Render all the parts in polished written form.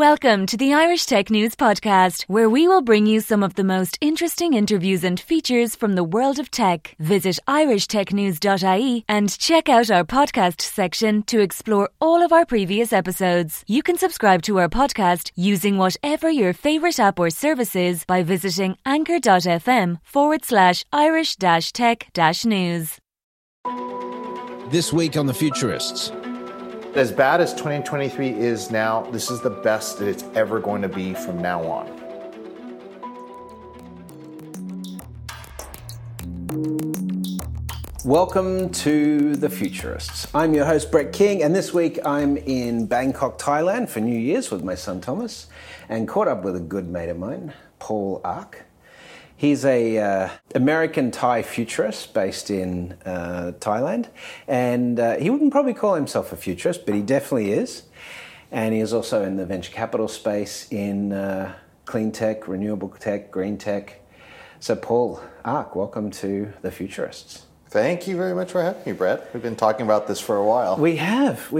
Welcome to the Irish Tech News Podcast, where we will bring you some of the most interesting interviews and features from the world of tech. Visit irishtechnews.ie and check out our podcast section to explore all of our previous episodes. You can subscribe to our podcast using whatever your favourite app or service is by visiting anchor.fm/Irish-tech-news. This week on The Futurists. As bad as 2023 is now, this is the best that it's ever going to be from now on. Welcome to The Futurists. I'm your host, Brett King, and this week I'm in Bangkok, Thailand for New Year's with my son, Thomas, and caught up with a good mate of mine, Paul Ark. He's a American Thai futurist based in Thailand, and he wouldn't probably call himself a futurist, but he definitely is. And he is also in the venture capital space in clean tech, renewable tech, green tech. So Paul Ark, welcome to The Futurists. Thank you very much for having me, Brett. We've been talking about this for a while. We have.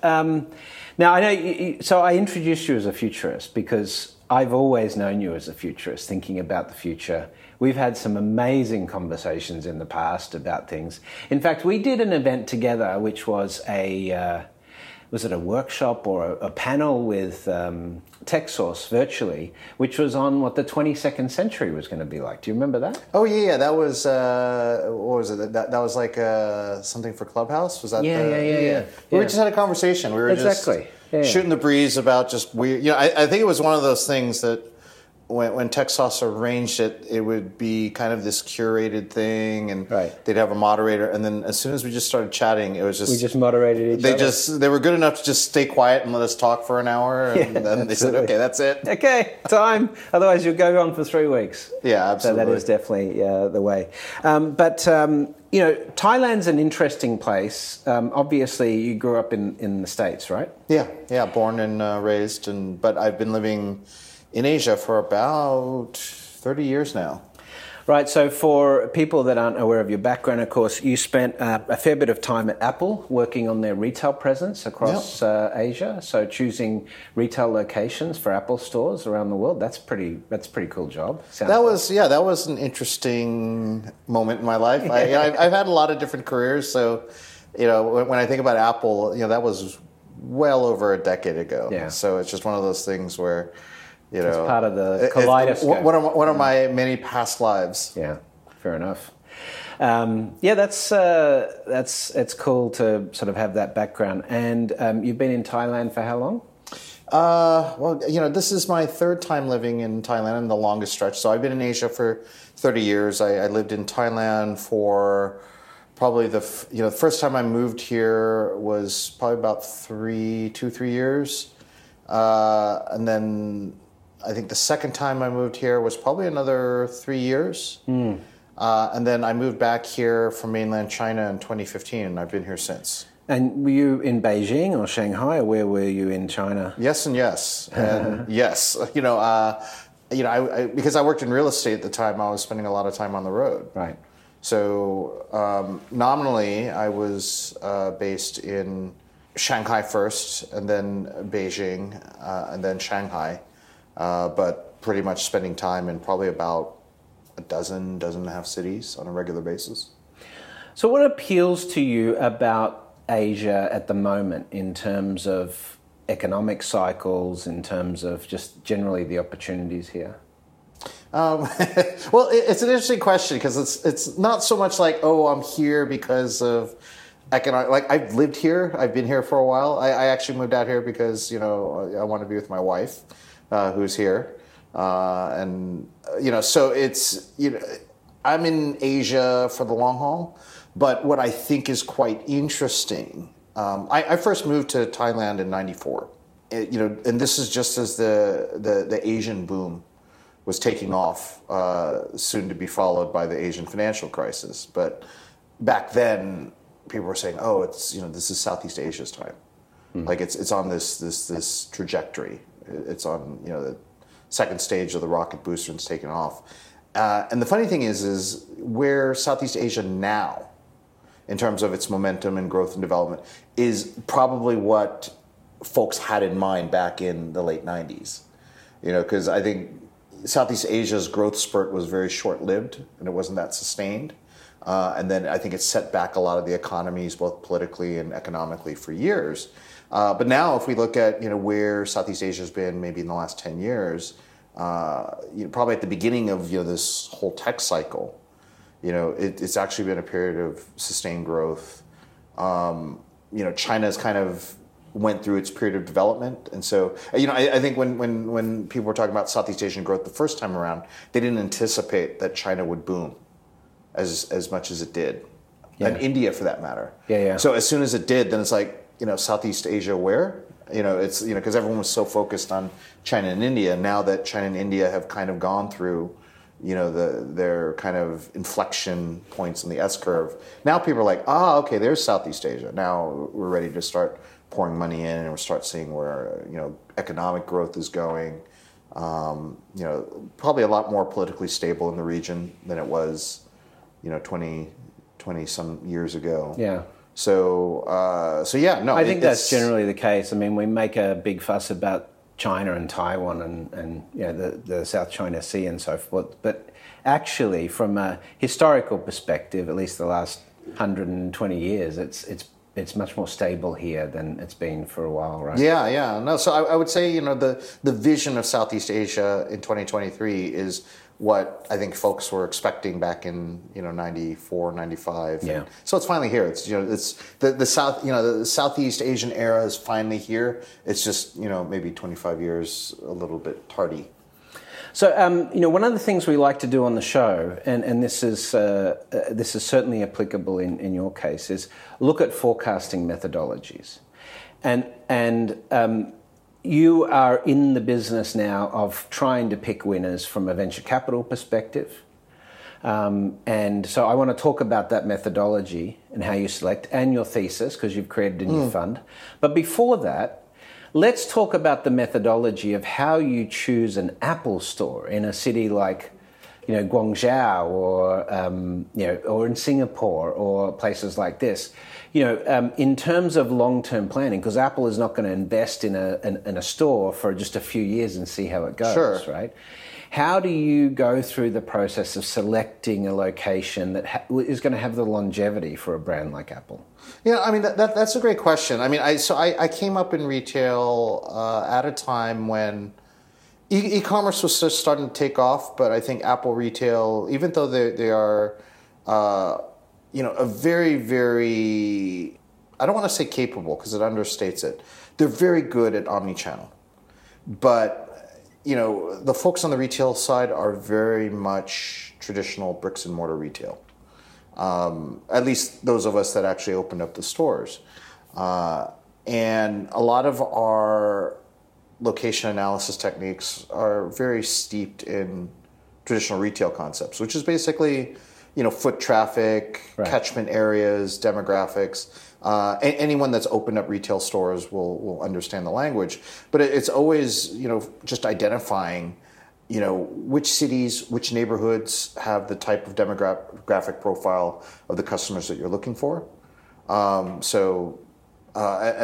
Now, I know. So I introduced you as a futurist because I've always known you as a futurist, thinking about the future. We've had some amazing conversations in the past about things. In fact, we did an event together, which was a workshop or a panel with TechSource virtually, which was on what the 22nd century was going to be like. Do you remember that? Oh yeah, that was what was it? That was like something for Clubhouse. Was that? Yeah. We just had a conversation. We were exactly. Shooting the breeze about just weird. You know, I think it was one of those things that when TechSource arranged it, it would be kind of this curated thing, and They'd have a moderator. And then as soon as we just started chatting, it was just we just moderated each other. They were good enough to just stay quiet and let us talk for an hour, and then they said, "Okay, that's it. Okay, time. Otherwise, you'll go on for 3 weeks." Yeah, absolutely. So that is definitely the way. You know, Thailand's an interesting place. Obviously, you grew up in the States, right? Yeah, born and raised, but I've been living in Asia for about 30 years now. Right, so for people that aren't aware of your background, of course, you spent a fair bit of time at Apple working on their retail presence across Asia, so choosing retail locations for Apple stores around the world. That's a pretty cool job. That was an interesting moment in my life. I've had a lot of different careers, so you know, when I think about Apple, you know, that was well over a decade ago. Yeah. So it's just one of those things where you know, it's part of the kaleidoscope. One of my many past lives. Yeah, fair enough. That's it's cool to sort of have that background. And you've been in Thailand for how long? You know, this is my third time living in Thailand in the longest stretch. So I've been in Asia for 30 years. I lived in Thailand for probably the first time I moved here was probably about 3 years. And then I think the second time I moved here was probably another 3 years. Mm. And then I moved back here from mainland China in 2015, and I've been here since. And were you in Beijing or Shanghai, or where were you in China? Yes and yes. And yes. I because I worked in real estate at the time, I was spending a lot of time on the road. Right. So nominally, I was based in Shanghai first, and then Beijing, and then Shanghai, but pretty much spending time in probably about a dozen and a half cities on a regular basis. So what appeals to you about Asia at the moment in terms of economic cycles, in terms of just generally the opportunities here? Well, it's an interesting question because it's not so much like, oh, I'm here because of economic, like I've lived here. I've been here for a while. I actually moved out here because, you know, I want to be with my wife, who's here. And, you know, so it's, you know, I'm in Asia for the long haul. But what I think is quite interesting, I first moved to Thailand in 94, you know, and this is just as the Asian boom was taking off, soon to be followed by the Asian financial crisis. But back then, people were saying, "Oh, it's, you know, this is Southeast Asia's time, like it's on this trajectory. It's on, you know, the second stage of the rocket booster and it's taken off." And the funny thing is where Southeast Asia now, in terms of its momentum and growth and development, is probably what folks had in mind back in the late 90s. You know, because I think Southeast Asia's growth spurt was very short-lived, and it wasn't that sustained. And then I think it set back a lot of the economies, both politically and economically, for years. But now, if we look at, you know, where Southeast Asia's been maybe in the last 10 years, you know, probably at the beginning of, you know, this whole tech cycle, you know, it's actually been a period of sustained growth. You know, China's kind of went through its period of development. And so, you know, I think when people were talking about Southeast Asian growth the first time around, they didn't anticipate that China would boom as much as it did. Yeah. And India, for that matter. Yeah, yeah. So as soon as it did, then it's like, you know, Southeast Asia where? You know, it's, you know, because everyone was so focused on China and India. Now that China and India have kind of gone through, you know, their kind of inflection points in the S-curve, now people are like, ah, okay, there's Southeast Asia. Now we're ready to start pouring money in, and we'll start seeing where, you know, economic growth is going. You know, probably a lot more politically stable in the region than it was, you know, 20-some years ago. Yeah. So yeah, no. I think that's generally the case. I mean, we make a big fuss about China and Taiwan and you know, the South China Sea and so forth. But actually, from a historical perspective, at least the last 120 years, it's much more stable here than it's been for a while, right? Yeah, yeah. No, so I would say, you know, the vision of Southeast Asia in 2023 is what I think folks were expecting back in, you know, 94, 95. Yeah. And so it's finally here. It's, you know, it's the Southeast Asian era is finally here. It's just, you know, maybe 25 years a little bit tardy. So, you know, one of the things we like to do on the show, and this is certainly applicable in your case, is look at forecasting methodologies. And you are in the business now of trying to pick winners from a venture capital perspective. And so I want to talk about that methodology and how you select and your thesis, because you've created a new fund. But before that, let's talk about the methodology of how you choose an Apple store in a city like, you know, Guangzhou or, you know, or in Singapore or places like this, you know, in terms of long-term planning, because Apple is not going to invest in a store for just a few years and see how it goes, sure, right? How do you go through the process of selecting a location that is going to have the longevity for a brand like Apple? Yeah, I mean, that's a great question. I mean, I came up in retail at a time when e-commerce was just starting to take off, but I think Apple retail, even though they are, you know, a very, very, I don't want to say capable because it understates it. They're very good at omnichannel, but you know, the folks on the retail side are very much traditional bricks and mortar retail. At least those of us that actually opened up the stores. And a lot of our location analysis techniques are very steeped in traditional retail concepts, which is basically, you know, foot traffic, right, catchment areas, demographics. Anyone that's opened up retail stores will understand the language. But it's always, you know, just identifying, you know, which cities, which neighborhoods have the type of demographic profile of the customers that you're looking for. And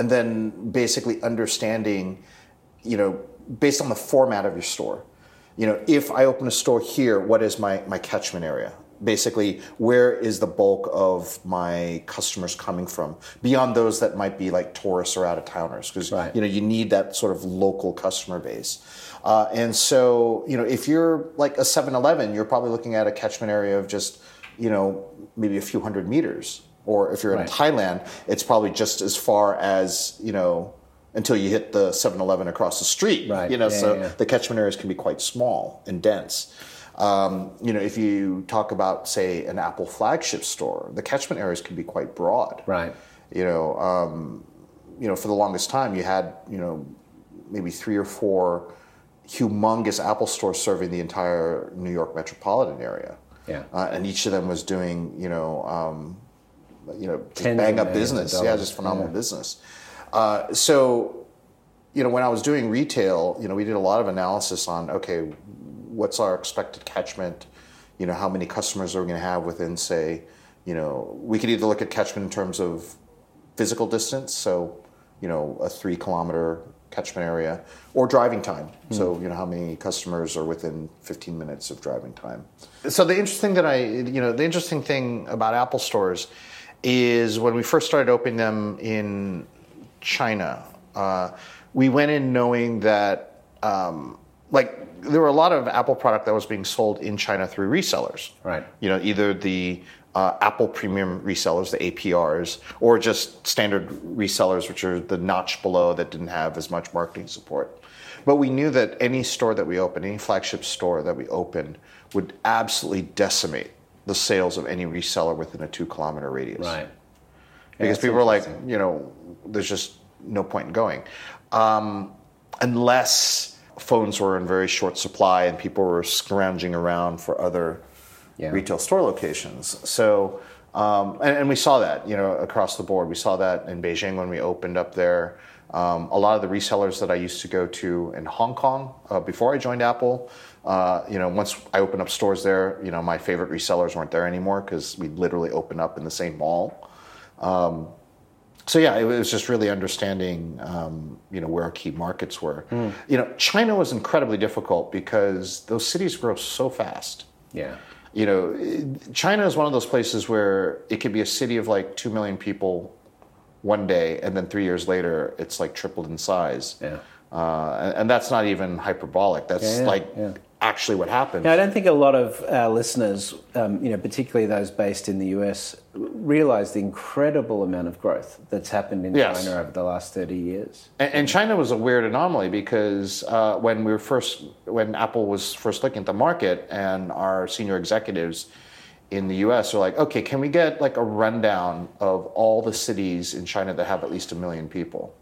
then basically understanding, you know, based on the format of your store, you know, if I open a store here, what is my catchment area? Basically, where is the bulk of my customers coming from? Beyond those that might be like tourists or out-of-towners, because right, you know, you need that sort of local customer base. And so, you know, if you're like a 7-Eleven, you're probably looking at a catchment area of just, you know, maybe a few hundred meters. Or if you're right, in Thailand, it's probably just as far as, you know, until you hit the 7-Eleven across the street. Right. You know, yeah, so yeah, the catchment areas can be quite small and dense. You know, if you talk about, say, an Apple flagship store, the catchment areas can be quite broad. Right. You know, for the longest time, you had, you know, maybe 3 or 4 humongous Apple stores serving the entire New York metropolitan area. Yeah. And each of them was doing, you know, just bang up business. Yeah, just phenomenal business. So, you know, when I was doing retail, you know, we did a lot of analysis on, okay, what's our expected catchment? You know, how many customers are we going to have within, say, you know, we could either look at catchment in terms of physical distance, so a 3-kilometer catchment area, or driving time. Mm-hmm. So, how many customers are within 15 minutes of driving time. So the interesting thing about Apple stores is when we first started opening them in China, we went in knowing that, there were a lot of Apple product that was being sold in China through resellers. Right. Either the Apple Premium resellers, the APRs, or just standard resellers, which are the notch below that didn't have as much marketing support. But we knew that any store that we opened, any flagship store that we opened, would absolutely decimate the sales of any reseller within a 2-kilometer radius. Right. Because people were like, there's just no point in going. Unless phones were in very short supply and people were scrounging around for other retail store locations. So, and we saw that, across the board. We saw that in Beijing when we opened up there. A lot of the resellers that I used to go to in Hong Kong before I joined Apple, once I opened up stores there, my favorite resellers weren't there anymore because we literally opened up in the same mall. So it was just really understanding, where our key markets were. Mm. China was incredibly difficult because those cities grow so fast. Yeah. China is one of those places where it could be a city of like 2 million people one day, and then 3 years later, it's like tripled in size. Yeah. And that's not even hyperbolic. That's actually what happens. Now, I don't think a lot of our listeners, particularly those based in the US, realize the incredible amount of growth that's happened in China over the last 30 years. And China was a weird anomaly because when Apple was first looking at the market, and our senior executives in the US were like, okay, can we get like a rundown of all the cities in China that have at least 1 million people?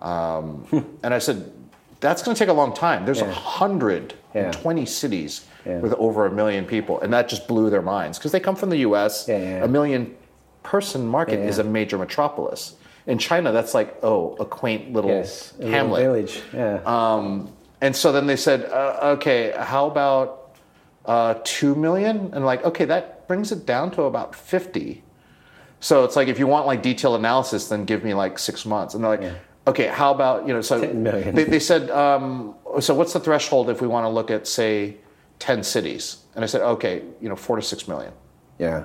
And I said, that's going to take a long time. There's 120 cities with over 1 million people. And that just blew their minds because they come from the U.S. A 1 million person market is a major metropolis. In China, that's like, a quaint little hamlet. A little village. Yeah. And so then they said, okay, how about 2 million? And like, okay, that brings it down to about 50. So it's like, if you want like detailed analysis, then give me like 6 months. And they're like... Yeah. Okay, how about, 10 million. They said, so what's the threshold if we want to look at, say, 10 cities? And I said, okay, 4 to 6 million. Yeah.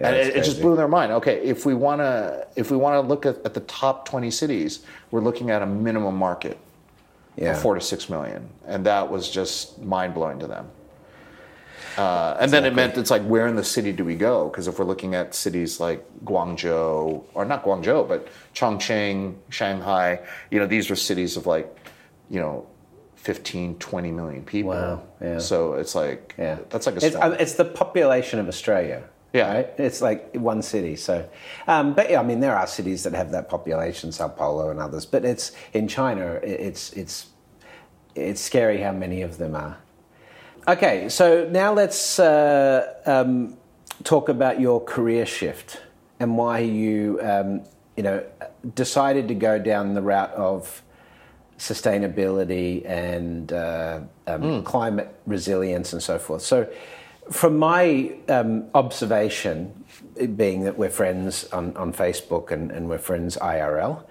And it just blew their mind. Okay, if we want to look at the top 20 cities, we're looking at a minimum market of 4 to 6 million. And that was just mind-blowing to them. Then it meant it's like, where in the city do we go? Because if we're looking at cities like Guangzhou, or not Guangzhou, but Chongqing, Shanghai, these are cities of like, 15, 20 million people. Wow. Yeah. So it's like, that's like a swamp. It's the population of Australia. Yeah. Right? It's like one city. So, there are cities that have that population, Sao Paulo and others, but it's in China, it's scary how many of them are. Okay, so now let's talk about your career shift and why you, decided to go down the route of sustainability and climate resilience and so forth. So, from my observation, being that we're friends on Facebook and we're friends IRL,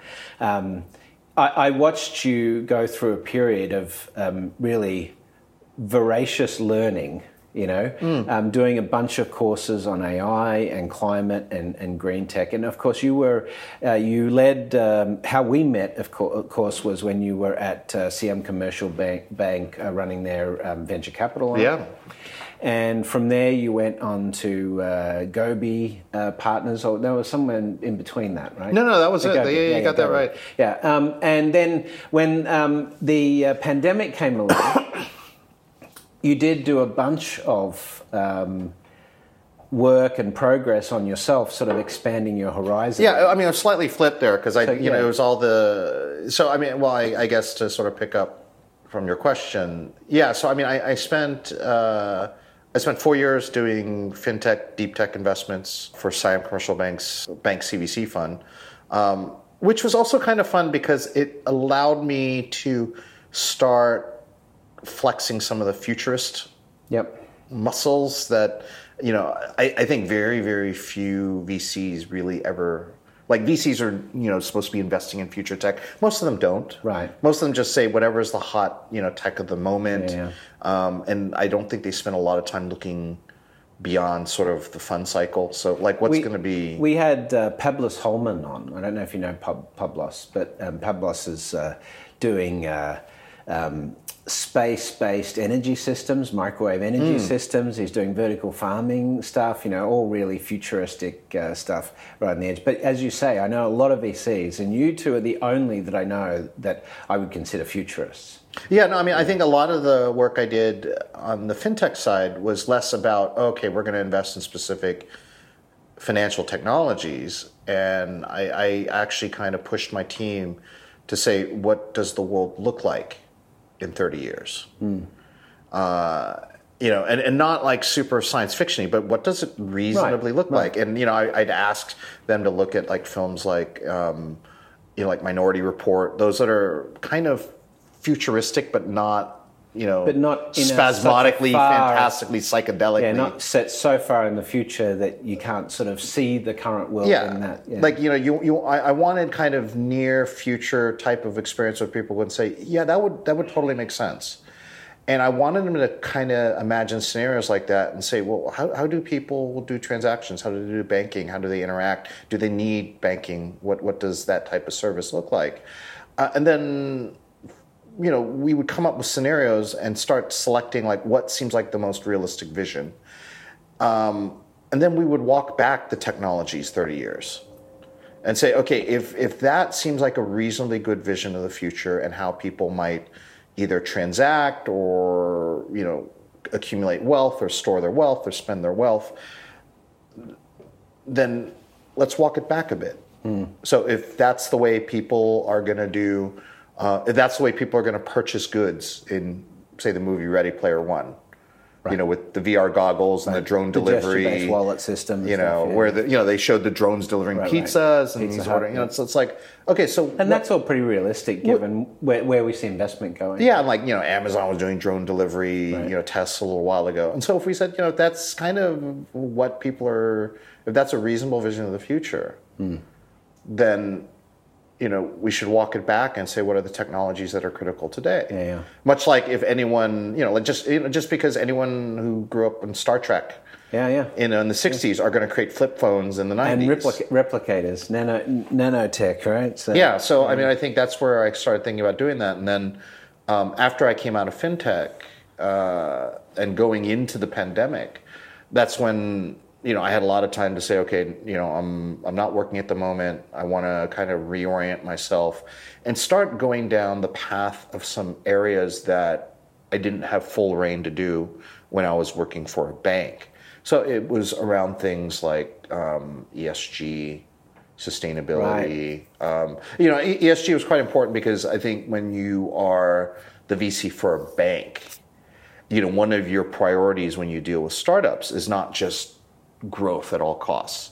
I watched you go through a period of really voracious learning, doing a bunch of courses on AI and climate and green tech. And of course you were, you led, how we met of course was when you were at CM Commercial Bank running their venture capital arm. Yeah. And from there you went on to Gobi Partners, or there was someone in between that, right? No, that was it. Gobi. Yeah, you got that right. Yeah. And then when the pandemic came along, you did do a bunch of work and progress on yourself, sort of expanding your horizon. Yeah, I've slightly flipped there because it was all the... So, I guess to sort of pick up from your question, I spent 4 years doing fintech, deep tech investments for Siam Commercial Bank's Bank CVC Fund, which was also kind of fun because it allowed me to start flexing some of the futurist muscles that I think very, very few VCs really ever Like VCs are, supposed to be investing in future tech. Most of them don't. Right. Most of them just say whatever is the hot, tech of the moment. Yeah. And I don't think they spend a lot of time looking beyond sort of the fund cycle. So, like, what's going to be... We had Pablos Holman on. I don't know if you know Pablos, but Pablos is doing... space-based energy systems, microwave energy systems. He's doing vertical farming stuff, all really futuristic stuff right on the edge. But as you say, I know a lot of VCs, and you two are the only that I know that I would consider futurists. Yeah, no, I mean, I think a lot of the work I did on the fintech side was less about, we're going to invest in specific financial technologies. And I actually kind of pushed my team to say, what does the world look like in 30 years? And not like super science fiction-y, but what does it reasonably look like? And, I'd ask them to look at like films like, like Minority Report, those that are kind of futuristic, but not, but not spasmodically, fantastically, psychedelically. Yeah, not set so far in the future that you can't sort of see the current world in that. Yeah. Like, I wanted kind of near future type of experience where people would say, yeah, that would totally make sense. And I wanted them to kind of imagine scenarios like that and say, well, how do people do transactions? How do they do banking? How do they interact? Do they need banking? What does that type of service look like? And then... we would come up with scenarios and start selecting like what seems like the most realistic vision. And then we would walk back the technologies 30 years and say, if that seems like a reasonably good vision of the future and how people might either transact or, accumulate wealth or store their wealth or spend their wealth, then let's walk it back a bit. So if that's the way people are going to do... if that's the way people are going to purchase goods in, say, the movie Ready Player One, with the VR goggles and the drone delivery, gesture-based wallet system, where they showed the drones delivering pizzas and he's ordering, so it's like, that's all pretty realistic given where we see investment going. Yeah, and like Amazon was doing drone delivery, Tesla a little while ago, and so if we said that's kind of what people are, if that's a reasonable vision of the future, then. We should walk it back and say, what are the technologies that are critical today? Yeah, yeah. Much like if anyone, just because anyone who grew up in Star Trek, in the 60s are going to create flip phones in the 90s and replicators, nanotech, right? So, yeah. So I mean, I think that's where I started thinking about doing that, and then after I came out of fintech and going into the pandemic, that's when. I had a lot of time to say, I'm not working at the moment. I want to kind of reorient myself and start going down the path of some areas that I didn't have full reign to do when I was working for a bank. So it was around things like ESG, sustainability. Right. ESG was quite important because I think when you are the VC for a bank, one of your priorities when you deal with startups is not just growth at all costs.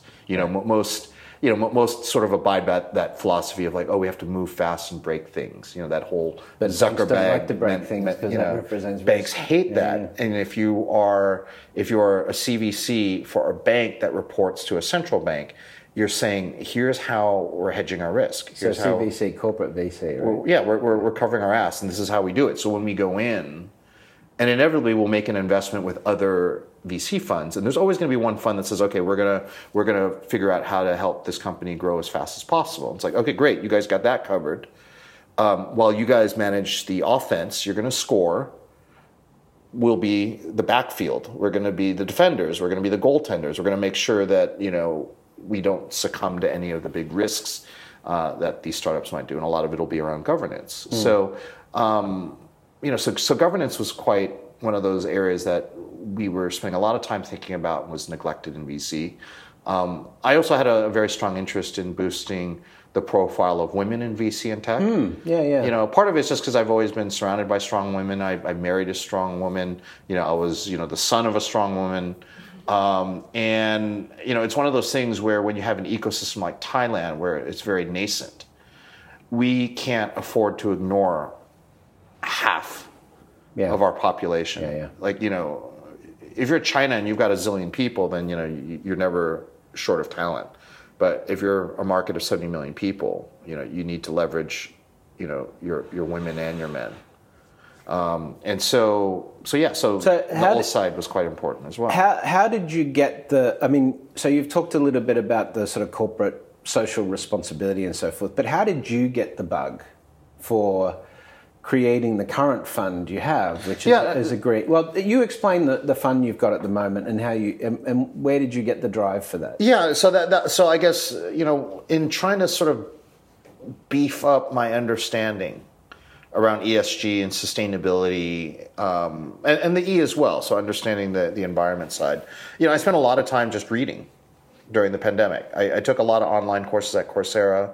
Most sort of abide by that philosophy of like, we have to move fast and break things. That whole but Zuckerberg like to break things because that represents banks risk. Hate that. Yeah. And if you are a CVC for a bank that reports to a central bank, you're saying here's how we're hedging our risk. Here's so CVC, corporate VC, right? We're covering our ass, and this is how we do it. So when we go in, and inevitably we'll make an investment with other VC funds, and there's always going to be one fund that says, we're gonna figure out how to help this company grow as fast as possible. It's like, great, you guys got that covered. While you guys manage the offense, you're going to score. We'll be the backfield. We're going to be the defenders. We're going to be the goaltenders. We're going to make sure that we don't succumb to any of the big risks that these startups might do, and a lot of it will be around governance. So, so governance was quite one of those areas that we were spending a lot of time thinking about and was neglected in VC. I also had a very strong interest in boosting the profile of women in VC and tech. Part of it is just because I've always been surrounded by strong women. I married a strong woman. I was, the son of a strong woman. It's one of those things where when you have an ecosystem like Thailand where it's very nascent, we can't afford to ignore half of our population. If you're China and you've got a zillion people, then you're never short of talent. But if you're a market of 70 million people, you need to leverage, your women and your men. So the whole side was quite important as well. How did you get so you've talked a little bit about the sort of corporate social responsibility and so forth, but how did you get the bug for creating the current fund you have, which is a great... Well, you explain the fund you've got at the moment and how you... And where did you get the drive for that? Yeah, so I guess, in trying to sort of beef up my understanding around ESG and sustainability, and the E as well, so understanding the environment side. I spent a lot of time just reading during the pandemic. I took a lot of online courses at Coursera,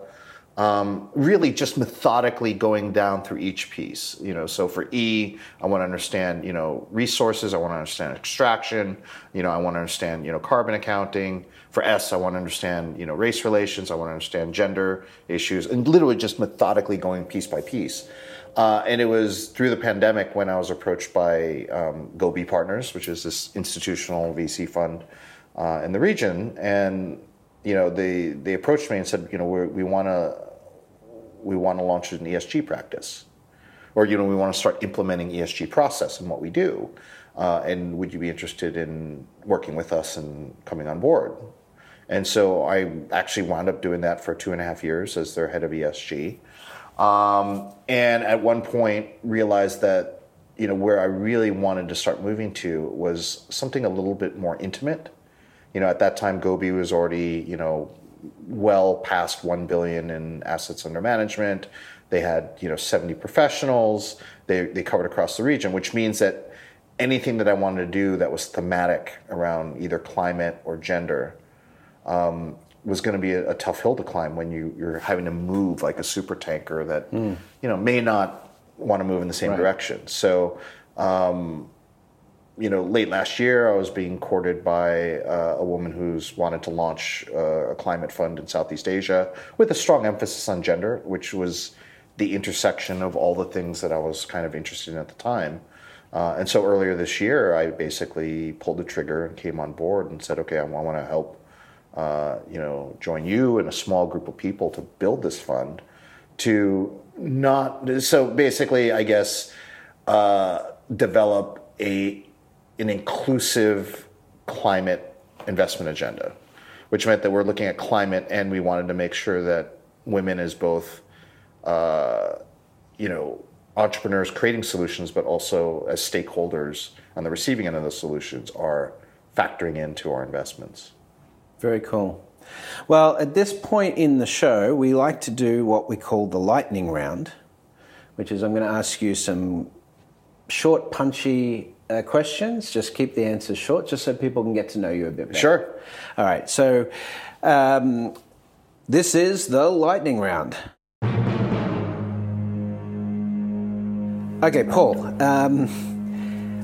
really just methodically going down through each piece. So for E, I want to understand, resources. I want to understand extraction. I want to understand, carbon accounting. For S, I want to understand, race relations. I want to understand gender issues, and literally just methodically going piece by piece. And it was through the pandemic when I was approached by GoBee Partners, which is this institutional VC fund in the region, and they approached me and said, we want to launch an ESG practice, or we want to start implementing ESG process in what we do, and would you be interested in working with us and coming on board? And so I actually wound up doing that for 2.5 years as their head of ESG, and at one point realized that where I really wanted to start moving to was something a little bit more intimate. At that time, GoBee was already, well past $1 billion in assets under management. They had, 70 professionals. They covered across the region, which means that anything that I wanted to do that was thematic around either climate or gender was going to be a tough hill to climb when you're having to move like a super tanker that, may not want to move in the same direction. So... late last year, I was being courted by a woman who's wanted to launch a climate fund in Southeast Asia with a strong emphasis on gender, which was the intersection of all the things that I was kind of interested in at the time. And so earlier this year, I basically pulled the trigger and came on board and said, okay, I want to help, join you and a small group of people to build this fund to not... So basically, I guess, develop an inclusive climate investment agenda, which meant that we're looking at climate and we wanted to make sure that women as both, entrepreneurs creating solutions, but also as stakeholders on the receiving end of those solutions are factoring into our investments. Very cool. Well, at this point in the show, we like to do what we call the lightning round, which is I'm going to ask you some short, punchy questions. Just keep the answers short, just so people can get to know you a bit better. Sure. All right. So this is the lightning round. Okay, Paul,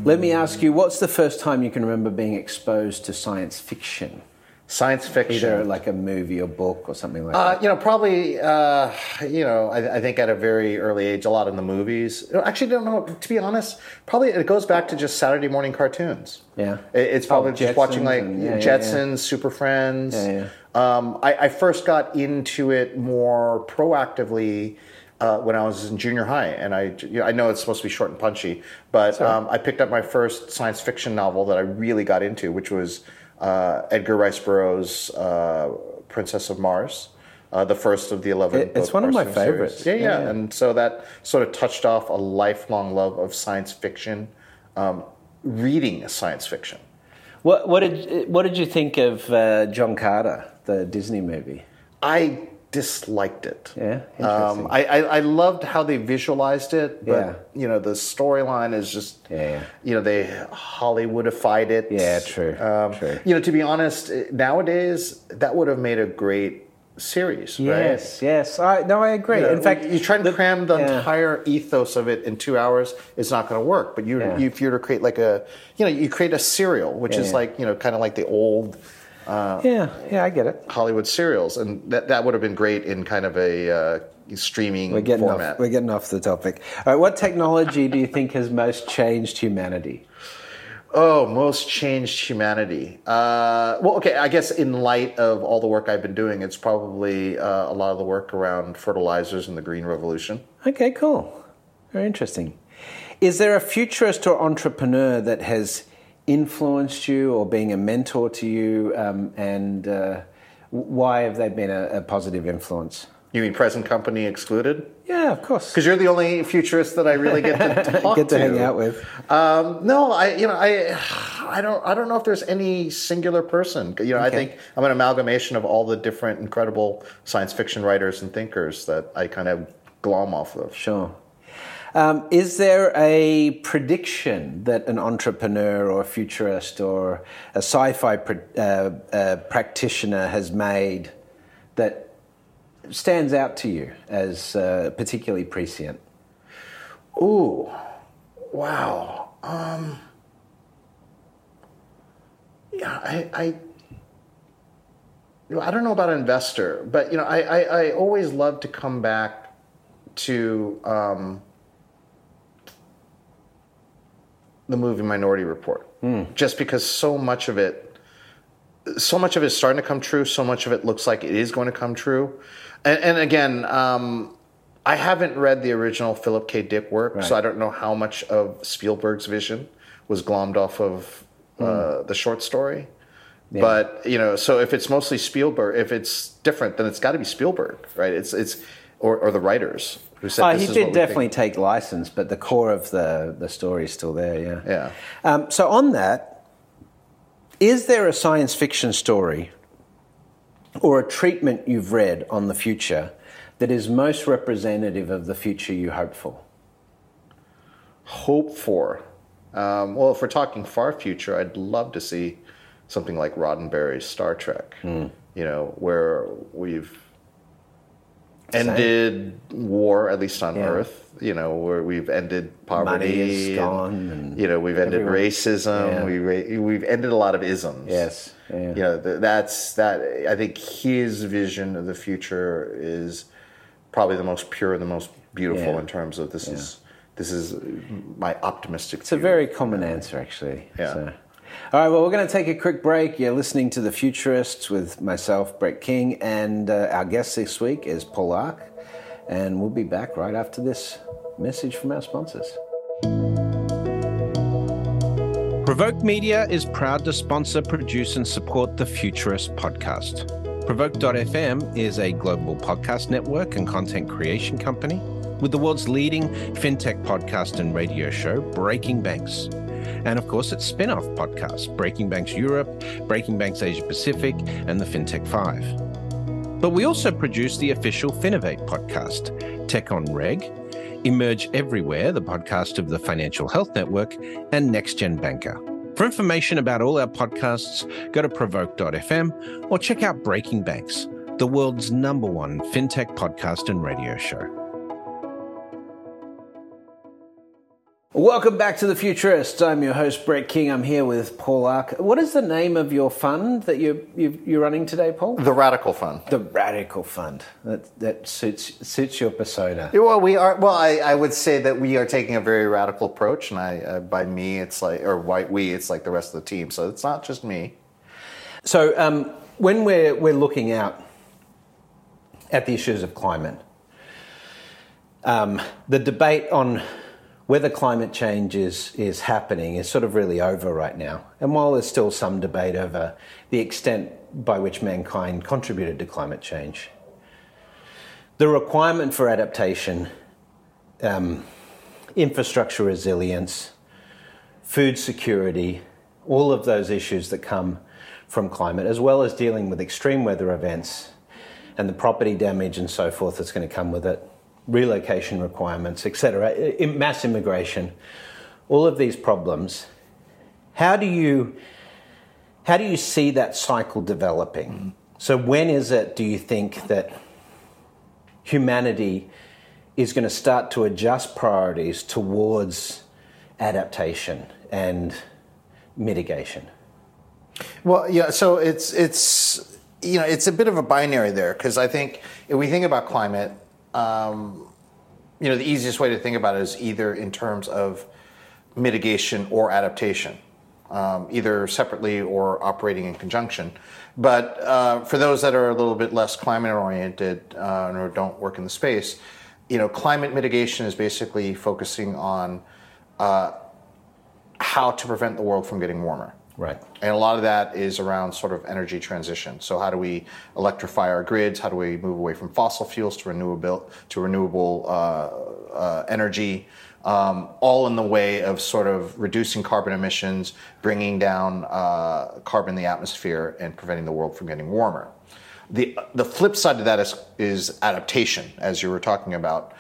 let me ask you, what's the first time you can remember being exposed to science fiction? Science fiction. Either like a movie or book or something like that. Probably, I think at a very early age, a lot in the movies. Actually, don't know. To be honest, probably it goes back to just Saturday morning cartoons. Yeah. It's probably just watching like Jetsons, Super Friends. Yeah, yeah. I first got into it more proactively when I was in junior high. And I know it's supposed to be short and punchy, but I picked up my first science fiction novel that I really got into, which was... Edgar Rice Burroughs' Princess of Mars, the first of the 11 books. It's one of my favorites. Yeah. And so that sort of touched off a lifelong love of science fiction, reading science fiction. What did you think of John Carter, the Disney movie? I disliked it. Yeah, interesting. I loved how they visualized it, but the storyline is just they Hollywoodified it. Yeah, true. True. To be honest, nowadays that would have made a great series. Yes, right? Yes. I agree. In fact, you try to cram the entire ethos of it in 2 hours, it's not going to work. But if you're to create like a you create a serial, which is like kind of like the old. I get it. Hollywood serials, and that would have been great in kind of a streaming format. We're getting off the topic. All right, what technology do you think has most changed humanity? Oh, most changed humanity. Well, okay, I guess in light of all the work I've been doing, it's probably a lot of the work around fertilizers and the green revolution. Okay, cool. Very interesting. Is there a futurist or entrepreneur that has influenced you or being a mentor to you? And why have they been a positive influence? You mean present company excluded? Yeah, of course. Because you're the only futurist that I really get to talk to hang out with. No, I don't know if there's any singular person. You know, okay. I think I'm an amalgamation of all the different incredible science fiction writers and thinkers that I kind of glom off of. Sure. Is there a prediction that an entrepreneur or a futurist or a sci-fi practitioner has made that stands out to you as particularly prescient? Ooh, wow. I don't know about an investor, but you know, I always love to come back to the movie Minority Report, just because so much of it is starting to come true. So much of it looks like it is going to come true. And again, I haven't read the original Philip K. Dick work, right. So I don't know how much of Spielberg's vision was glommed off of the short story. Yeah. But, you know, so if it's mostly Spielberg, if it's different, then it's got to be Spielberg, right? Or the writers who said this is what we think. He did definitely take license, but the core of the story is still there, yeah. Yeah. So on that, is there a science fiction story or a treatment you've read on the future that is most representative of the future you hope for? Hope for? Well, if we're talking far future, I'd love to see something like Roddenberry's Star Trek, you know, where we've ended war, at least on Earth, you know, where we've ended poverty. Money is gone. And you know, we've ended racism. Yeah. We've ended a lot of isms. Yes. Yeah. You know, that's that. I think his vision of the future is probably the most pure and the most beautiful in terms of this is my optimistic view. It's a very common answer, actually. Yeah. So. All right, well, we're going to take a quick break. You're listening to The Futurists with myself, Brett King, and our guest this week is Paul Ark. And we'll be back right after this message from our sponsors. Provoke Media is proud to sponsor, produce, and support The Futurists podcast. Provoke.fm is a global podcast network and content creation company with the world's leading fintech podcast and radio show, Breaking Banks. And of course, its spin-off podcasts, Breaking Banks Europe, Breaking Banks Asia Pacific, and the FinTech 5. But we also produce the official Finovate podcast, Tech on Reg, Emerge Everywhere, the podcast of the Financial Health Network, and Next Gen Banker. For information about all our podcasts, go to provoke.fm or check out Breaking Banks, the world's #1 FinTech podcast and radio show. Welcome back to The Futurists. I'm your host, Brett King. I'm here with Paul Ark. What is the name of your fund that you're running today, Paul? The Radical Fund. The Radical Fund. That suits your persona. Well, we are. Well, I would say that we are taking a very radical approach, and by me, it's like, or by we, it's like the rest of the team. So it's not just me. So when we're looking out at the issues of climate, the debate on whether climate change is happening is sort of really over right now. And while there's still some debate over the extent by which mankind contributed to climate change, the requirement for adaptation, infrastructure resilience, food security, all of those issues that come from climate, as well as dealing with extreme weather events and the property damage and so forth that's going to come with it, relocation requirements, etc., mass immigration, all of these problems. How do you see that cycle developing? So when is it, do you think, that humanity is going to start to adjust priorities towards adaptation and mitigation? Well, yeah, so it's you know, it's a bit of a binary there, because I think if we think about climate, you know, the easiest way to think about it is either in terms of mitigation or adaptation, either separately or operating in conjunction. But for those that are a little bit less climate-oriented or don't work in the space, you know, climate mitigation is basically focusing on how to prevent the world from getting warmer. Right. And a lot of that is around sort of energy transition. So how do we electrify our grids? How do we move away from fossil fuels to renewable energy? All in the way of sort of reducing carbon emissions, bringing down carbon in the atmosphere, and preventing the world from getting warmer. The flip side of that is adaptation, as you were talking about.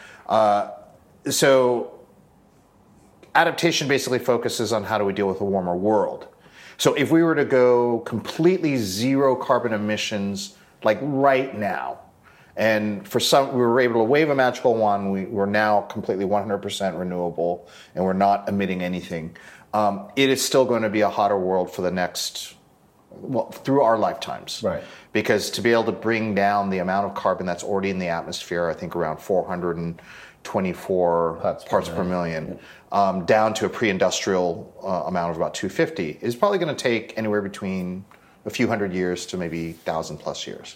So adaptation basically focuses on how do we deal with a warmer world. So if we were to go completely zero carbon emissions, like right now, and for some, we were able to wave a magical wand, we're now completely 100% renewable, and we're not emitting anything, it is still going to be a hotter world for the next, well, through our lifetimes. Right. Because to be able to bring down the amount of carbon that's already in the atmosphere, I think around 424 parts per million. Yeah. Down to a pre-industrial amount of about 250, is probably going to take anywhere between a few hundred years to maybe 1,000 plus years.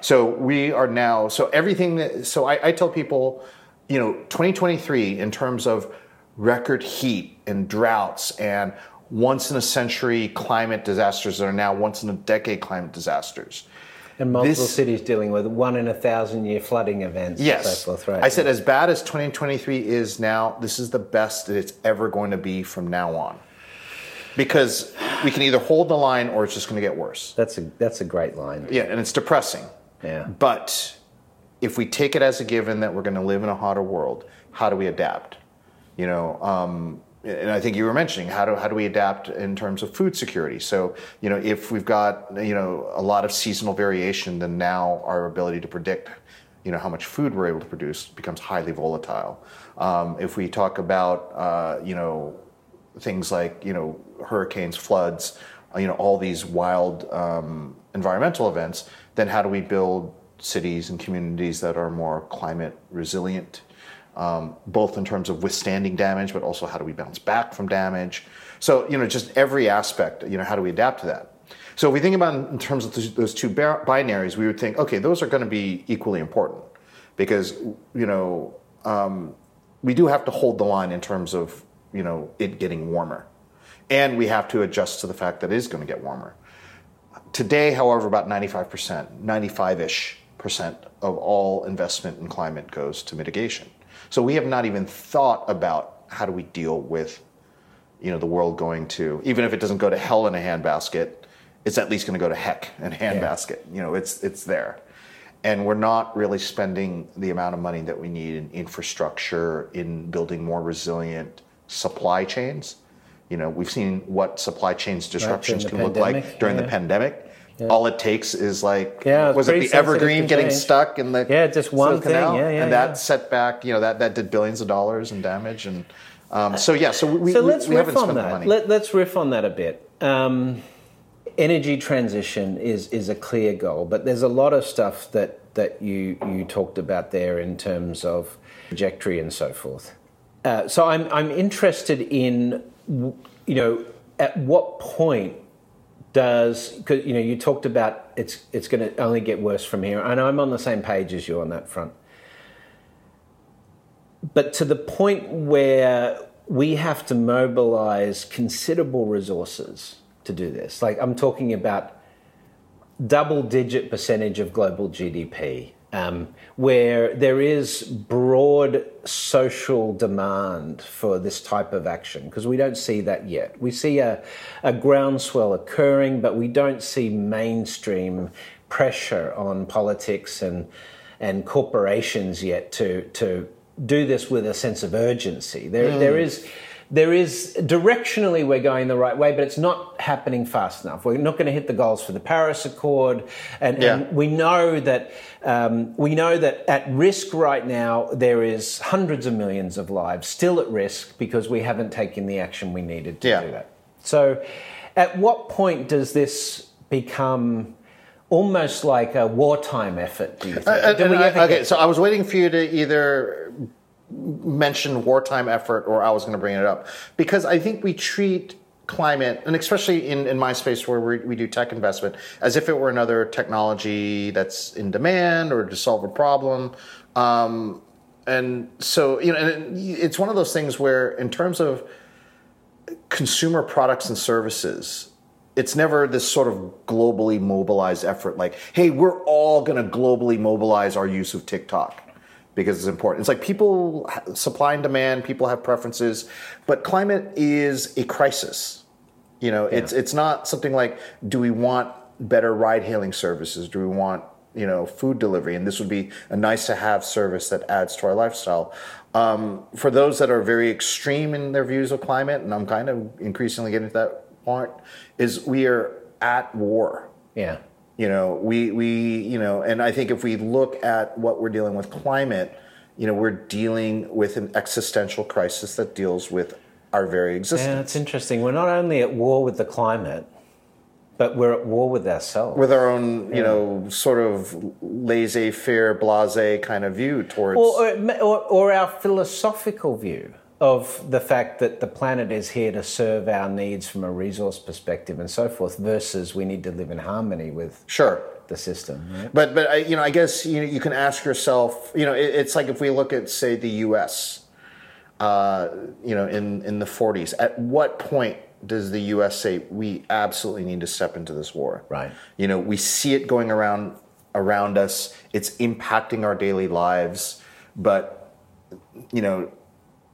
So we are now, I tell people, you know, 2023 in terms of record heat and droughts and once in a century climate disasters that are now once in a decade climate disasters. And multiple cities dealing with 1 in 1,000 year flooding events. Yes. And so forth, right? I said as bad as 2023 is now, this is the best that it's ever going to be from now on. Because we can either hold the line or it's just going to get worse. That's a great line. Yeah, and it's depressing. Yeah. But if we take it as a given that we're going to live in a hotter world, how do we adapt? You know, and I think you were mentioning how do we adapt in terms of food security? So, you know, if we've got, you know, a lot of seasonal variation, then now our ability to predict, you know, how much food we're able to produce becomes highly volatile. If we talk about, you know, things like, you know, hurricanes, floods, you know, all these wild environmental events, then how do we build cities and communities that are more climate resilient, both in terms of withstanding damage, but also how do we bounce back from damage? So, you know, just every aspect, you know, how do we adapt to that? So if we think about in terms of those two binaries, we would think, okay, those are going to be equally important because, you know, we do have to hold the line in terms of, you know, it getting warmer. And we have to adjust to the fact that it is going to get warmer. Today, however, about 95%, 95-ish% of all investment in climate goes to mitigation. So we have not even thought about how do we deal with, you know, the world going to, even if it doesn't go to hell in a handbasket, it's at least going to go to heck in a handbasket. Yeah. You know, it's there. And we're not really spending the amount of money that we need in infrastructure, in building more resilient supply chains. You know, we've seen what supply chains disruptions can look like during the pandemic. Yeah. All it takes is like, was it the Evergreen getting stuck in the just one thing, and that set back, you know, that did billions of dollars in damage, and we haven't spent the money. Let's riff on that a bit. Energy transition is a clear goal, but there's a lot of stuff that you talked about there in terms of trajectory and so forth. So I'm interested in, you know, at what point because, you know, you talked about it's going to only get worse from here, and I'm on the same page as you on that front. But to the point where we have to mobilize considerable resources to do this, like I'm talking about double-digit percentage of global GDP, where there is broad social demand for this type of action, because we don't see that yet. We see a groundswell occurring, but we don't see mainstream pressure on politics and corporations yet to do this with a sense of urgency. There is directionally we're going the right way, but it's not happening fast enough. We're not going to hit the goals for the Paris Accord, and we know that at risk right now there is hundreds of millions of lives still at risk because we haven't taken the action we needed to do that. So, at what point does this become almost like a wartime effort? Do you think? So I was waiting for you to either mention wartime effort, or I was going to bring it up, because I think we treat climate, and especially in my space where we do tech investment, as if it were another technology that's in demand or to solve a problem. And so, you know, and it's one of those things where in terms of consumer products and services, it's never this sort of globally mobilized effort like, hey, we're all going to globally mobilize our use of TikTok because it's important. It's like people, supply and demand, people have preferences, but climate is a crisis. You know, it's not something like, do we want better ride-hailing services? Do we want, you know, food delivery? And this would be a nice-to-have service that adds to our lifestyle. For those that are very extreme in their views of climate, and I'm kind of increasingly getting to that point, is we are at war. Yeah. You know, we you know, and I think if we look at what we're dealing with climate, you know, we're dealing with an existential crisis that deals with our very existence. Yeah, it's interesting. We're not only at war with the climate, but we're at war with ourselves. With our own, you know, sort of laissez-faire, blasé kind of view towards... Or our philosophical view of the fact that the planet is here to serve our needs from a resource perspective and so forth, versus we need to live in harmony with the system. Right? But I, you know, I guess you can ask yourself, you know, it's like if we look at, say, the U.S., you know, in the 40s, at what point does the U.S. say we absolutely need to step into this war? Right. You know, we see it going around us. It's impacting our daily lives, but, you know,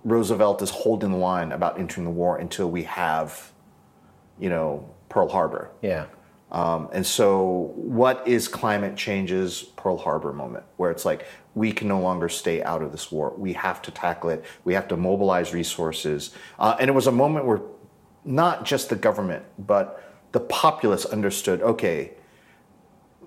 Roosevelt is holding the line about entering the war until we have, you know, Pearl Harbor. Yeah. And so what is climate change's Pearl Harbor moment, where it's like, we can no longer stay out of this war. We have to tackle it. We have to mobilize resources. And it was a moment where not just the government, but the populace understood, okay,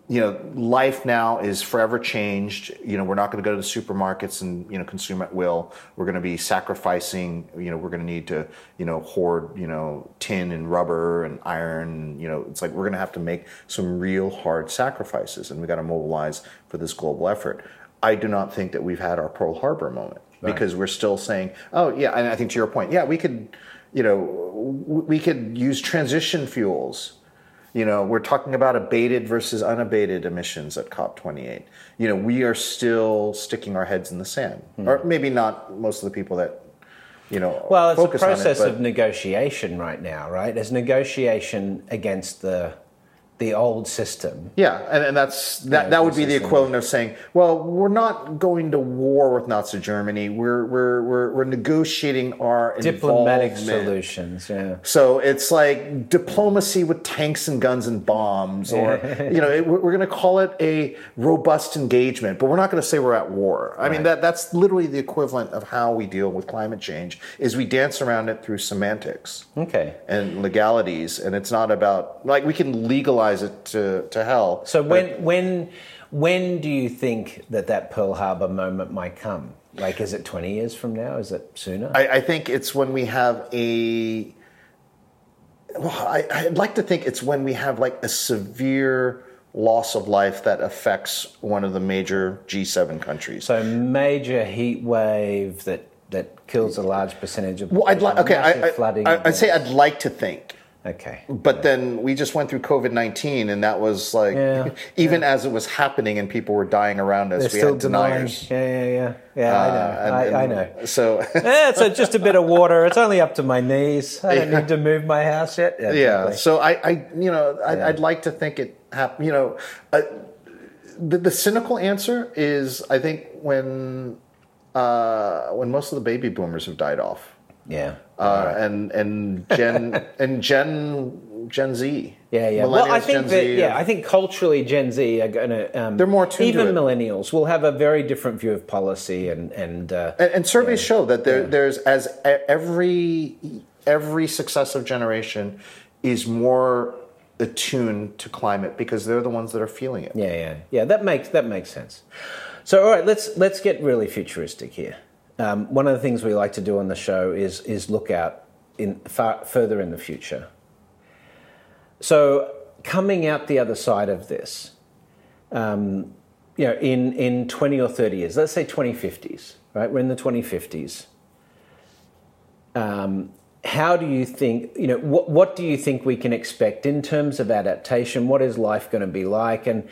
you know, life now is forever changed. You know, we're not going to go to the supermarkets and, you know, consume at will. We're going to be sacrificing, you know, we're going to need to, you know, hoard, you know, tin and rubber and iron. You know, it's like we're going to have to make some real hard sacrifices, and we got to mobilize for this global effort. I do not think that we've had our Pearl Harbor moment, right? Because we're still saying, oh, yeah, and I think to your point, yeah, we could, you know, we could use transition fuels. You know, we're talking about abated versus unabated emissions at COP28. You know, we are still sticking our heads in the sand. Mm. Or maybe not most of the people that, you know, well, it's focus a process on it, of negotiation right now, right? There's negotiation against the old system. Yeah, and that's that would be the equivalent of saying, well, we're not going to war with Nazi Germany. We're negotiating our diplomatic solutions. Yeah. So it's like diplomacy with tanks and guns and bombs, or you know, we're going to call it a robust engagement, but we're not going to say we're at war. I mean, that's literally the equivalent of how we deal with climate change. Is we dance around it through semantics, okay, and legalities, and it's not about like we can legalize it to hell. So when do you think that Pearl Harbor moment might come? Like, is it 20 years from now? Is it sooner? I think it's when we have a... Well, I'd like to think it's when we have, like, a severe loss of life that affects one of the major G7 countries. So major heat wave that kills a large percentage of... Well, flooding. I'd say I'd like to think. Okay. But then we just went through COVID-19, and that was like, as it was happening and people were dying around us, we had deniers. I know. So so just a bit of water. It's only up to my knees. I don't need to move my house yet. Yeah. So I I'd like to think it happened. You know, the cynical answer is I think when most of the baby boomers have died off. Yeah. And Gen Z. Yeah. Well, I think I think culturally Gen Z are going to they're more tuned to it. Even millennials will have a very different view of policy and surveys show that there's as every successive generation is more attuned to climate because they're the ones that are feeling it. Yeah. That makes sense. So all right, let's get really futuristic here. One of the things we like to do on the show is look out further in the future. So coming out the other side of this, you know, in 20 or 30 years, let's say 2050s, right? We're in the 2050s. how do you think, you know, what do you think we can expect in terms of adaptation? What is life going to be like? And,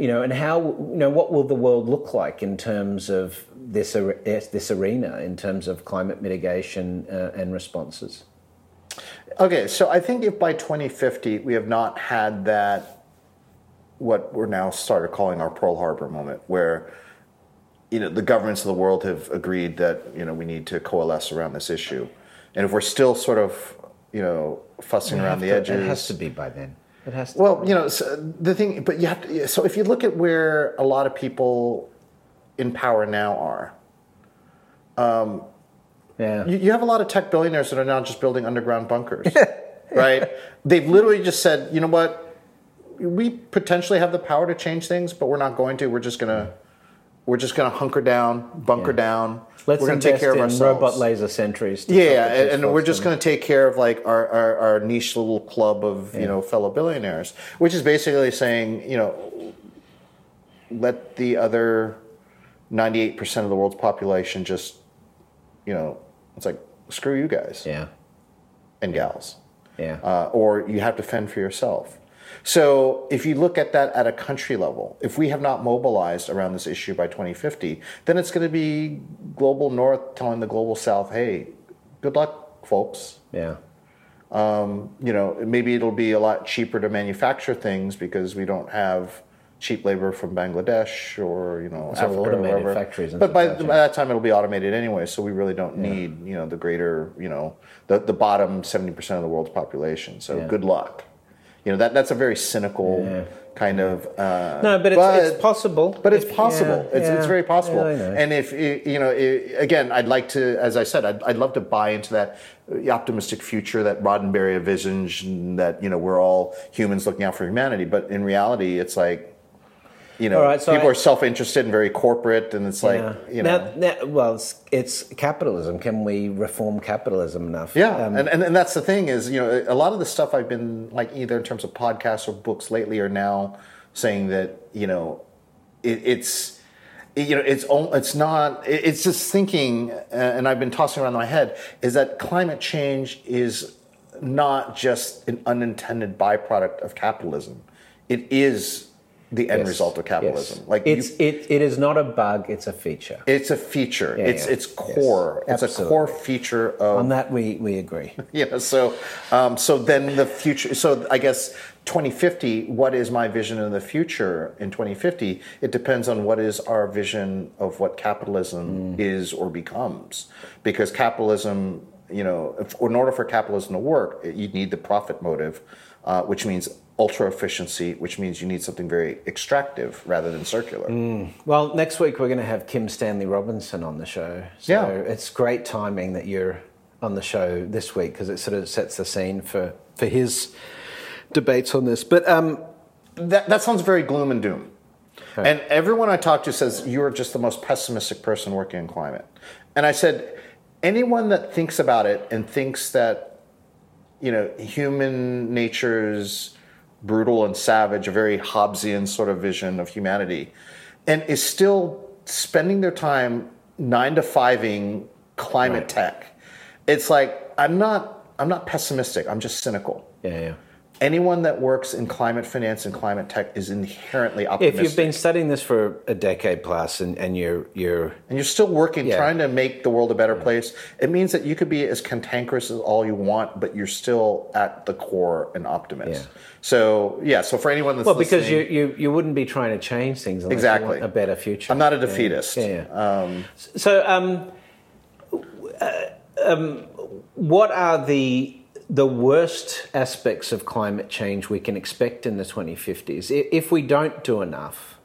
you know, and how, you know, what will the world look like in terms of this arena, in terms of climate mitigation and responses? Okay, so I think if by 2050 we have not had that, what we're now started calling our Pearl Harbor moment, where, you know, the governments of the world have agreed that, you know, we need to coalesce around this issue. And if we're still sort of, you know, fussing around the edges, it has to be by then. It has to. Well, you know, so the thing, but you have to. So if you look at where a lot of people in power now are, you have a lot of tech billionaires that are now just building underground bunkers, right? They've literally just said, you know what, we potentially have the power to change things, but we're not going to. We're just gonna hunker down, bunker down. We're going to take care of ourselves. Robot laser sentries. Yeah, and we're just going to take care of like our niche little club of you know, fellow billionaires, which is basically saying, you know, let the other 98% of the world's population just, you know, it's like, screw you guys. Yeah. And gals. Yeah. Or you have to fend for yourself. So if you look at that at a country level, if we have not mobilized around this issue by 2050, then it's going to be global north telling the global south, hey, good luck, folks. Yeah. You know, maybe it'll be a lot cheaper to manufacture things because we don't have cheap labor from Bangladesh or, you know, Africa or wherever. But by that time it'll be automated anyway, so we really don't need, you know, the greater, you know, the bottom 70% of the world's population. So good luck. You know, that's a very cynical kind of... no, but it's possible. But it's possible. Yeah, it's very possible. Yeah, and if, you know, again, I'd like to, as I said, I'd love to buy into that optimistic future, that Roddenberry envision that, you know, we're all humans looking out for humanity. But in reality, it's like, you know, right, so people are self-interested and very corporate, and it's like, you know. It's capitalism. Can we reform capitalism enough? Yeah, and that's the thing is, you know, a lot of the stuff I've been, like, either in terms of podcasts or books lately are now saying that, you know, it's just thinking, and I've been tossing around in my head, is that climate change is not just an unintended byproduct of capitalism. It is the end result of capitalism. Yes. Like it is not a bug, it's a feature. It's a feature. Yeah, it's core. Yes. It's absolutely a core feature of... On that we agree. Yeah, so then the future... So I guess 2050, what is my vision of the future in 2050? It depends on what is our vision of what capitalism is or becomes. Because capitalism, you know, in order for capitalism to work, you need the profit motive, which means... ultra efficiency, which means you need something very extractive rather than circular. Well, next week we're going to have Kim Stanley Robinson on the show. So it's great timing that you're on the show this week because it sort of sets the scene for his debates on this. But that sounds very gloom and doom. Okay. And everyone I talk to says, you're just the most pessimistic person working in climate. And I said, anyone that thinks about it and thinks that, you know, human nature's brutal and savage, a very Hobbesian sort of vision of humanity, and is still spending their time 9-to-5ing climate tech. It's like, I'm not pessimistic, I'm just cynical. Yeah. Anyone that works in climate finance and climate tech is inherently optimistic. If you've been studying this for a decade plus and you're still working, trying to make the world a better place, it means that you could be as cantankerous as all you want, but you're still at the core an optimist. Yeah. So for anyone that's listening... Well, because you wouldn't be trying to change things unless you want a better future. I'm not a defeatist. Yeah. What are the worst aspects of climate change we can expect in the 2050s, if we don't do enough,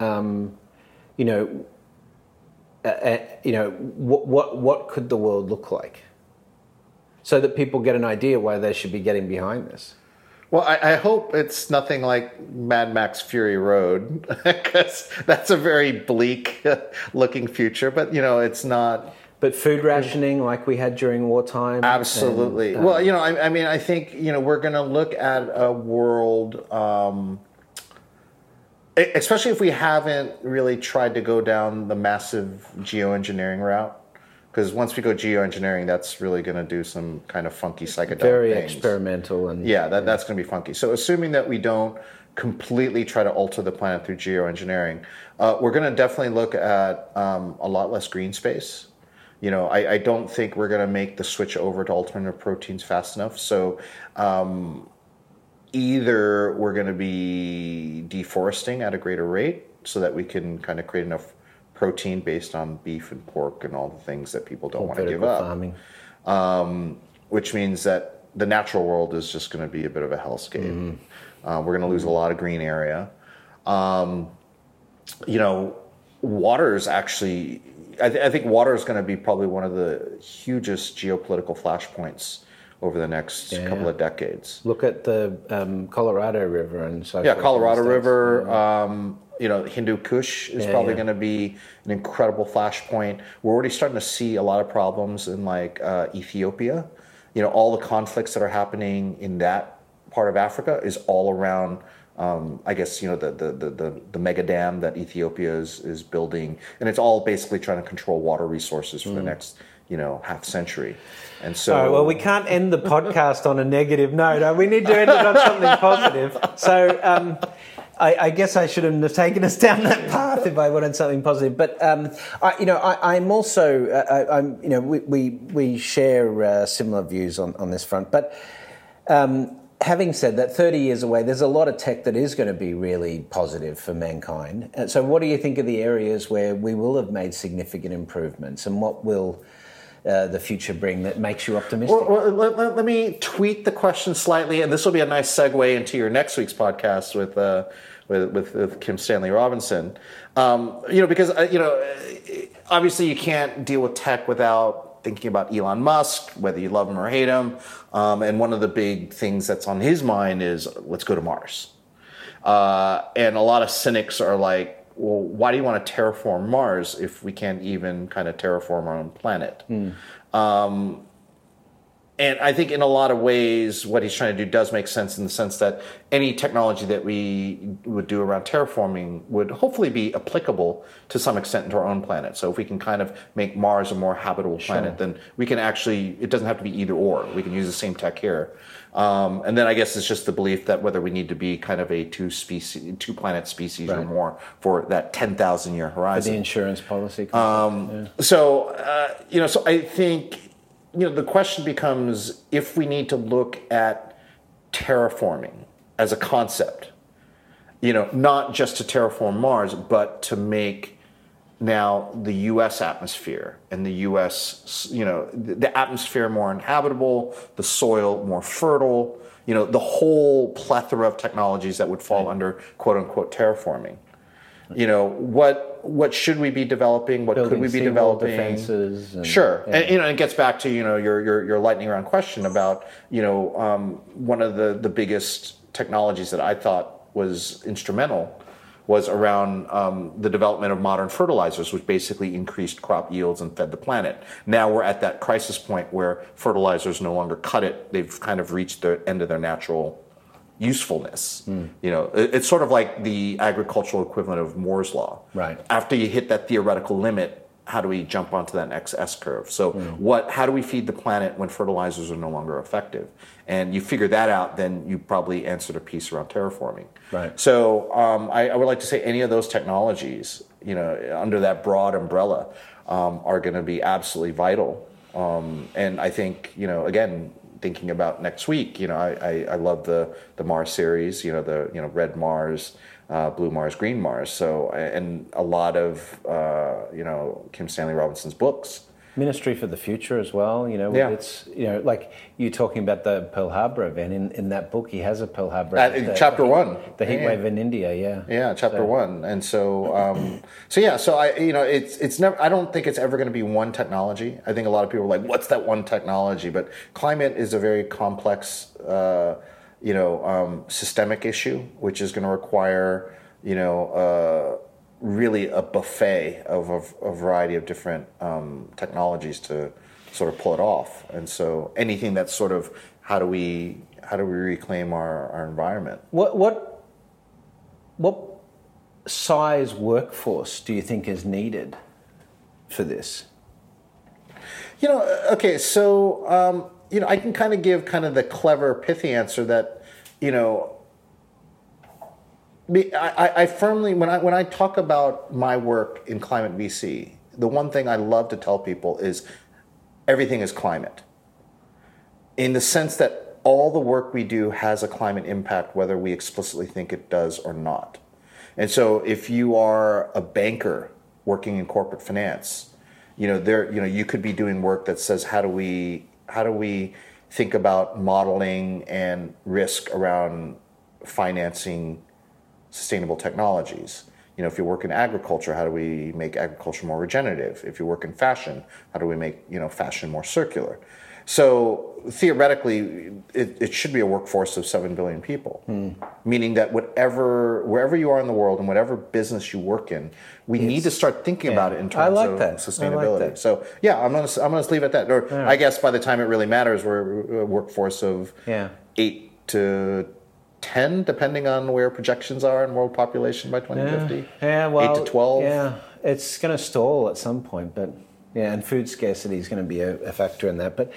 what could the world look like, so that people get an idea why they should be getting behind this? Well, I hope it's nothing like Mad Max Fury Road, because that's a very bleak looking future. But you know, it's not. But food rationing like we had during wartime. Absolutely. And, well, you know, I mean, I think, you know, we're going to look at a world, especially if we haven't really tried to go down the massive geoengineering route, Because once we go geoengineering, that's really going to do some kind of funky psychedelic things. Experimental. And that's going to be funky. So assuming that we don't completely try to alter the planet through geoengineering, we're going to definitely look at a lot less green space. You know, I don't think we're going to make the switch over to alternative proteins fast enough. So either we're going to be deforesting at a greater rate so that we can kind of create enough protein based on beef and pork and all the things that people don't want to give up. Farming. Which means that the natural world is just going to be a bit of a hellscape. Mm-hmm. We're going to lose a lot of green area. Water is actually, I think water is going to be probably one of the hugest geopolitical flashpoints over the next couple of decades. Look at the Colorado River and so forth. Yeah, Colorado River. Yeah. Hindu Kush is probably going to be an incredible flashpoint. We're already starting to see a lot of problems in Ethiopia. You know, all the conflicts that are happening in that part of Africa is all around. The mega dam that Ethiopia is building, and it's all basically trying to control water resources for the next half century. And so, we can't end the podcast on a negative note. We need to end it on something positive. So. I guess I shouldn't have taken us down that path if I wanted something positive. But we share similar views on this front. But having said that, 30 years away, there's a lot of tech that is going to be really positive for mankind. And so, what do you think of the areas where we will have made significant improvements, and what will the future bring that makes you optimistic? Well, let me tweak the question slightly, and this will be a nice segue into your next week's podcast with Kim Stanley Robinson. Obviously you can't deal with tech without thinking about Elon Musk, whether you love him or hate him. And one of the big things that's on his mind is let's go to Mars. And a lot of cynics are like, well, why do you want to terraform Mars if we can't even kind of terraform our own planet? Mm. And I think in a lot of ways what he's trying to do does make sense in the sense that any technology that we would do around terraforming would hopefully be applicable to some extent to our own planet. So if we can kind of make Mars a more habitable planet, then we can actually, it doesn't have to be either or. We can use the same tech here. And then I guess it's just the belief that whether we need to be kind of a two-planet species or more for that 10,000-year horizon. For the insurance policy. So I think, the question becomes if we need to look at terraforming as a concept, not just to terraform Mars, but to make now the U.S. atmosphere and the U.S., the atmosphere more inhabitable, the soil more fertile, the whole plethora of technologies that would fall under quote-unquote terraforming. What should we be developing? What could we be developing? Defenses and it gets back to your lightning round question about one of the biggest technologies that I thought was instrumental was around the development of modern fertilizers, which basically increased crop yields and fed the planet. Now we're at that crisis point where fertilizers no longer cut it; they've kind of reached the end of their natural usefulness. Mm. It's sort of like the agricultural equivalent of Moore's law. Right. After you hit that theoretical limit, how do we jump onto that next S-curve? So how do we feed the planet when fertilizers are no longer effective? And you figure that out, then you probably answered a piece around terraforming. Right. So I would like to say any of those technologies, under that broad umbrella, are going to be absolutely vital. And I think, again, thinking about next week, I love the Mars series, Red Mars, Blue Mars, Green Mars. So, and a lot of, Kim Stanley Robinson's books. Ministry for the Future as well, It's, like you talking about the Pearl Harbor event. In that book, he has a Pearl Harbor event. Chapter one. The heat wave in India, chapter one. And so, it's never, I don't think it's ever going to be one technology. I think a lot of people are like, what's that one technology? But climate is a very complex, systemic issue, which is going to require, really a buffet of a variety of different technologies to sort of pull it off. And so anything that's sort of how do we reclaim our environment? What size workforce do you think is needed for this? You know, okay, so, you know, I can kind of give kind of the clever, pithy answer that, you know, I firmly, when I talk about my work in climate VC, the one thing I love to tell people is everything is climate. In the sense that all the work we do has a climate impact, whether we explicitly think it does or not. And so if you are a banker working in corporate finance, you know, there, you know, you could be doing work that says, how do we think about modeling and risk around financing sustainable technologies? You know, if you work in agriculture, how do we make agriculture more regenerative? If you work in fashion, how do we make, you know, fashion more circular? So theoretically, it should be a workforce of 7 billion people, meaning that wherever you are in the world and whatever business you work in, we need to start thinking about it in terms of sustainability. I like that. So yeah, I'm gonna just leave it at that. Or right. I guess by the time it really matters, we're a workforce of 8 to 10, depending on where projections are in world population by 2050. Yeah, well, 8 to 12. Yeah, it's going to stall at some point, but yeah, and food scarcity is going to be a factor in that. But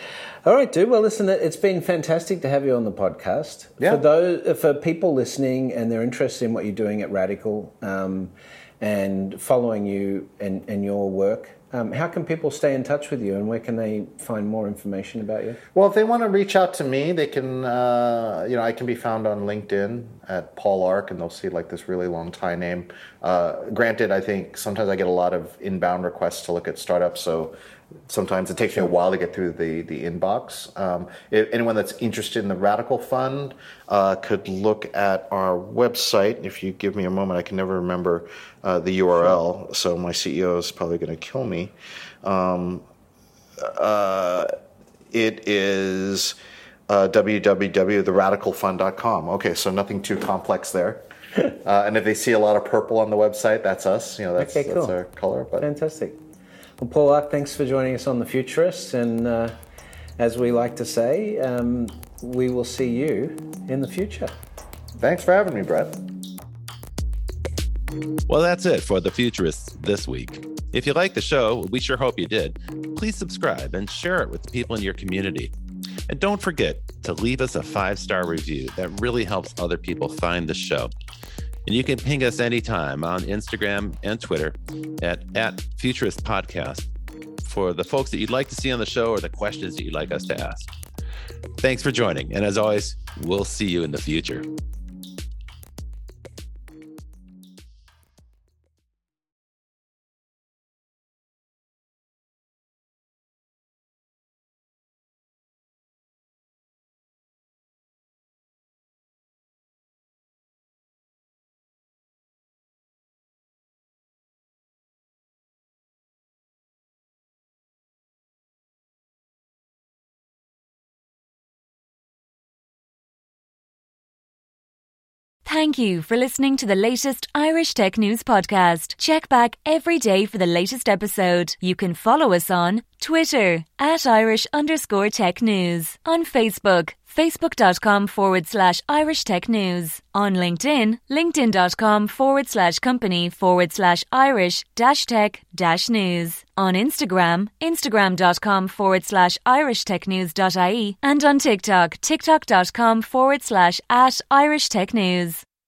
all right, dude. Well, listen, it's been fantastic to have you on the podcast. Yeah. For people listening and they're interested in what you're doing at Radical and following you and your work. How can people stay in touch with you, and where can they find more information about you? Well, if they want to reach out to me, they can, you know, I can be found on LinkedIn at Paul Ark, and they'll see like this really long Thai name. Granted, I think sometimes I get a lot of inbound requests to look at startups, so sometimes it takes me a while to get through the inbox. If anyone that's interested in the Radical Fund could look at our website. If you give me a moment, I can never remember the URL, sure. So my CEO is probably going to kill me. It is www.theradicalfund.com. Okay, so nothing too complex there. And if they see a lot of purple on the website, that's us. You know, that's cool. Our color. But fantastic. Well, Paul Ark, thanks for joining us on The Futurists, and as we like to say, we will see you in the future. Thanks for having me, Brett. Well, that's it for The Futurists this week. If you liked the show, we sure hope you did, please subscribe and share it with the people in your community. And don't forget to leave us a 5-star review. That really helps other people find the show. And you can ping us anytime on Instagram and Twitter at Futurist Podcast for the folks that you'd like to see on the show or the questions that you'd like us to ask. Thanks for joining. And as always, we'll see you in the future. Thank you for listening to the latest Irish Tech News podcast. Check back every day for the latest episode. You can follow us on Twitter at @Irish_Tech News, on Facebook, facebook.com/Irish Tech News, on LinkedIn, linkedin.com/company/Irish-Tech-News, on Instagram, instagram.com/IrishTechNews.ie, and on TikTok, tiktok.com/@IrishTechNews.